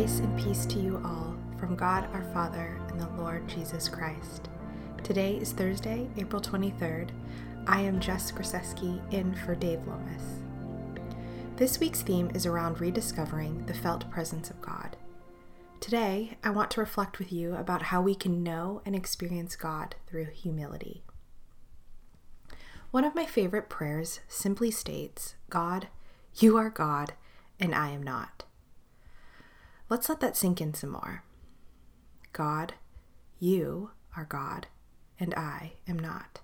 Grace and peace to you all, from God our Father and the Lord Jesus Christ. Today is Thursday, April 23rd. I am Jess Griseski, in for Dave Lomas. This week's theme is around rediscovering the felt presence of God. Today, I want to reflect with you about how we can know and experience God through humility. One of my favorite prayers simply states, "God, you are God, and I am not." Let's let that sink in some more. God, you are God, and I am not.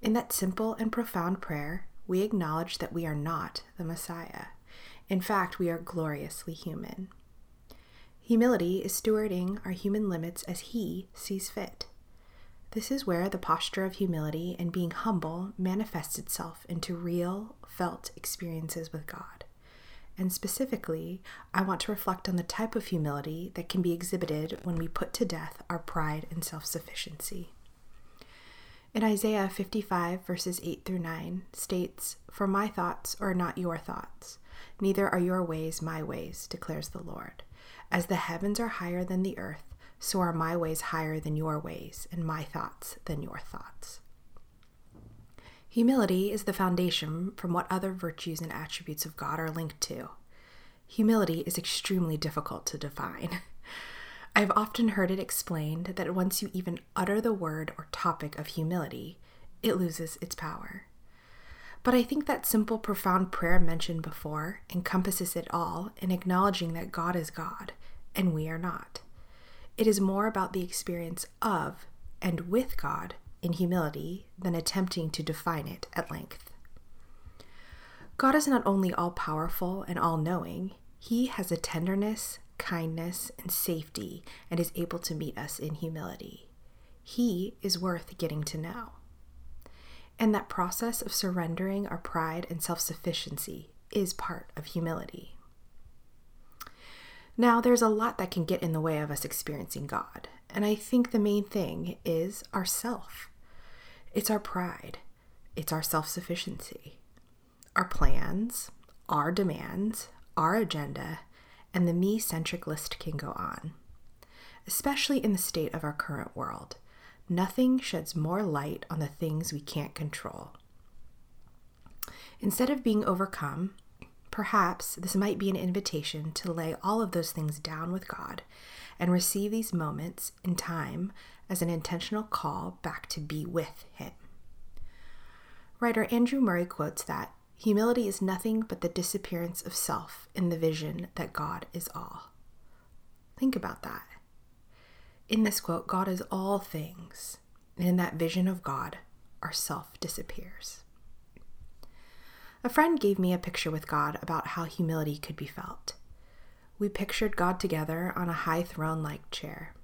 In that simple and profound prayer, we acknowledge that we are not the Messiah. In fact, we are gloriously human. Humility is stewarding our human limits as He sees fit. This is where the posture of humility and being humble manifests itself into real, felt experiences with God. And specifically, I want to reflect on the type of humility that can be exhibited when we put to death our pride and self-sufficiency. In Isaiah 55 verses 8 through 9 states, "For my thoughts are not your thoughts, neither are your ways my ways, declares the Lord. As the heavens are higher than the earth, so are my ways higher than your ways, and my thoughts than your thoughts." Humility is the foundation from what other virtues and attributes of God are linked to. Humility is extremely difficult to define. I've often heard it explained that once you even utter the word or topic of humility, it loses its power. But I think that simple, profound prayer mentioned before encompasses it all in acknowledging that God is God, and we are not. It is more about the experience of and with God in humility than attempting to define it at length. God is not only all-powerful and all-knowing, He has a tenderness, kindness, and safety, and is able to meet us in humility. He is worth getting to know. And that process of surrendering our pride and self-sufficiency is part of humility. Now, there's a lot that can get in the way of us experiencing God, and I think the main thing is ourself. It's our pride. It's our self-sufficiency. Our plans, our demands, our agenda, and the me-centric list can go on. Especially in the state of our current world, nothing sheds more light on the things we can't control. Instead of being overcome, perhaps this might be an invitation to lay all of those things down with God and receive these moments in time as an intentional call back to be with Him. Writer Andrew Murray quotes that, "Humility is nothing but the disappearance of self in the vision that God is all." Think about that. In this quote, God is all things, and in that vision of God, our self disappears. A friend gave me a picture with God about how humility could be felt. We pictured God together on a high throne-like chair.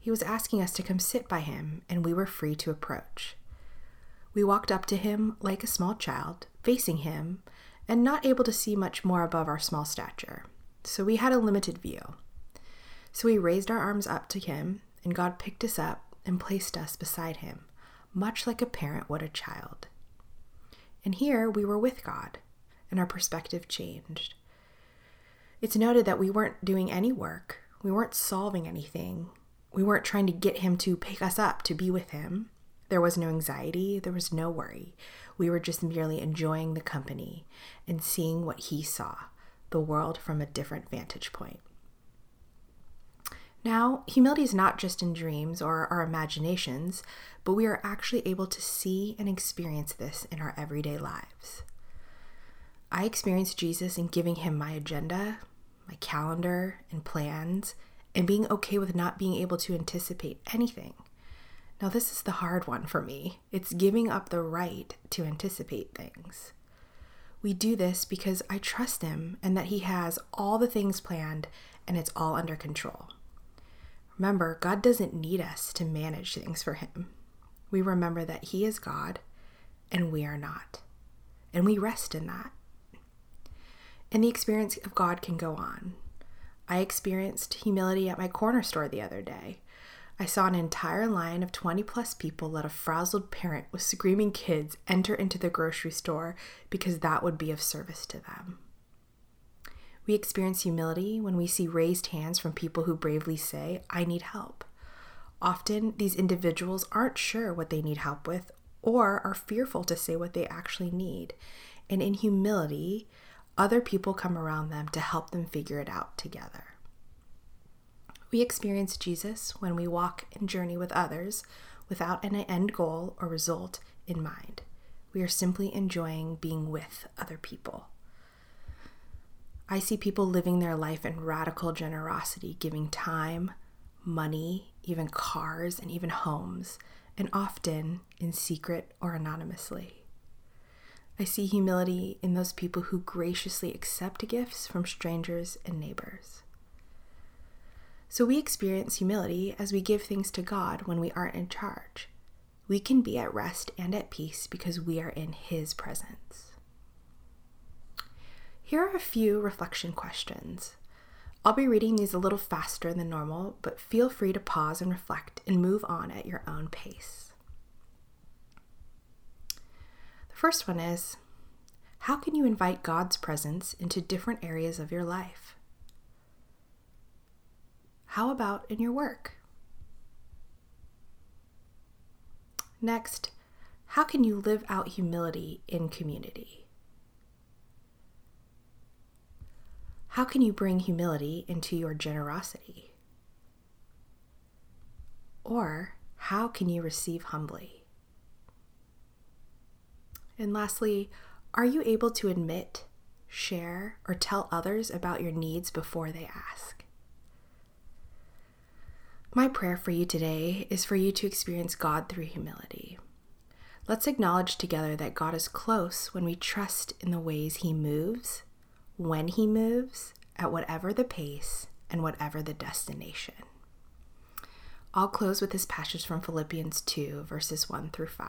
He was asking us to come sit by Him, and we were free to approach. We walked up to Him like a small child, facing Him, and not able to see much more above our small stature, so we had a limited view. So we raised our arms up to Him, and God picked us up and placed us beside Him, much like a parent would a child. And here we were with God, and our perspective changed. It's noted that we weren't doing any work, we weren't solving anything, we weren't trying to get Him to pick us up to be with Him. There was no anxiety, there was no worry. We were just merely enjoying the company and seeing what He saw, the world from a different vantage point. Now, humility is not just in dreams or our imaginations, but we are actually able to see and experience this in our everyday lives. I experienced Jesus in giving Him my agenda, my calendar, and plans, and being okay with not being able to anticipate anything. Now, this is the hard one for me. It's giving up the right to anticipate things. We do this because I trust Him and that He has all the things planned and it's all under control. Remember, God doesn't need us to manage things for Him. We remember that He is God and we are not. And we rest in that. And the experience of God can go on. I experienced humility at my corner store the other day. I saw an entire line of 20-plus people let a frazzled parent with screaming kids enter into the grocery store because that would be of service to them. We experience humility when we see raised hands from people who bravely say, I need help. Often, these individuals aren't sure what they need help with or are fearful to say what they actually need. And in humility, other people come around them to help them figure it out together. We experience Jesus when we walk and journey with others without an end goal or result in mind. We are simply enjoying being with other people. I see people living their life in radical generosity, giving time, money, even cars, and even homes, and often in secret or anonymously. I see humility in those people who graciously accept gifts from strangers and neighbors. So we experience humility as we give things to God when we aren't in charge. We can be at rest and at peace because we are in His presence. Here are a few reflection questions. I'll be reading these a little faster than normal, but feel free to pause and reflect and move on at your own pace. The first one is, how can you invite God's presence into different areas of your life? How about in your work? Next, how can you live out humility in community? How can you bring humility into your generosity? Or how can you receive humbly? And lastly, are you able to admit, share, or tell others about your needs before they ask? My prayer for you today is for you to experience God through humility. Let's acknowledge together that God is close when we trust in the ways He moves, when He moves, at whatever the pace and whatever the destination. I'll close with this passage from Philippians 2, verses 1 through 5.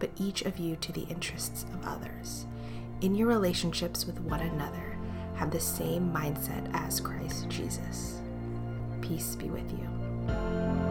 but each of you to the interests of others. In your relationships with one another, have the same mindset as Christ Jesus. Peace be with you.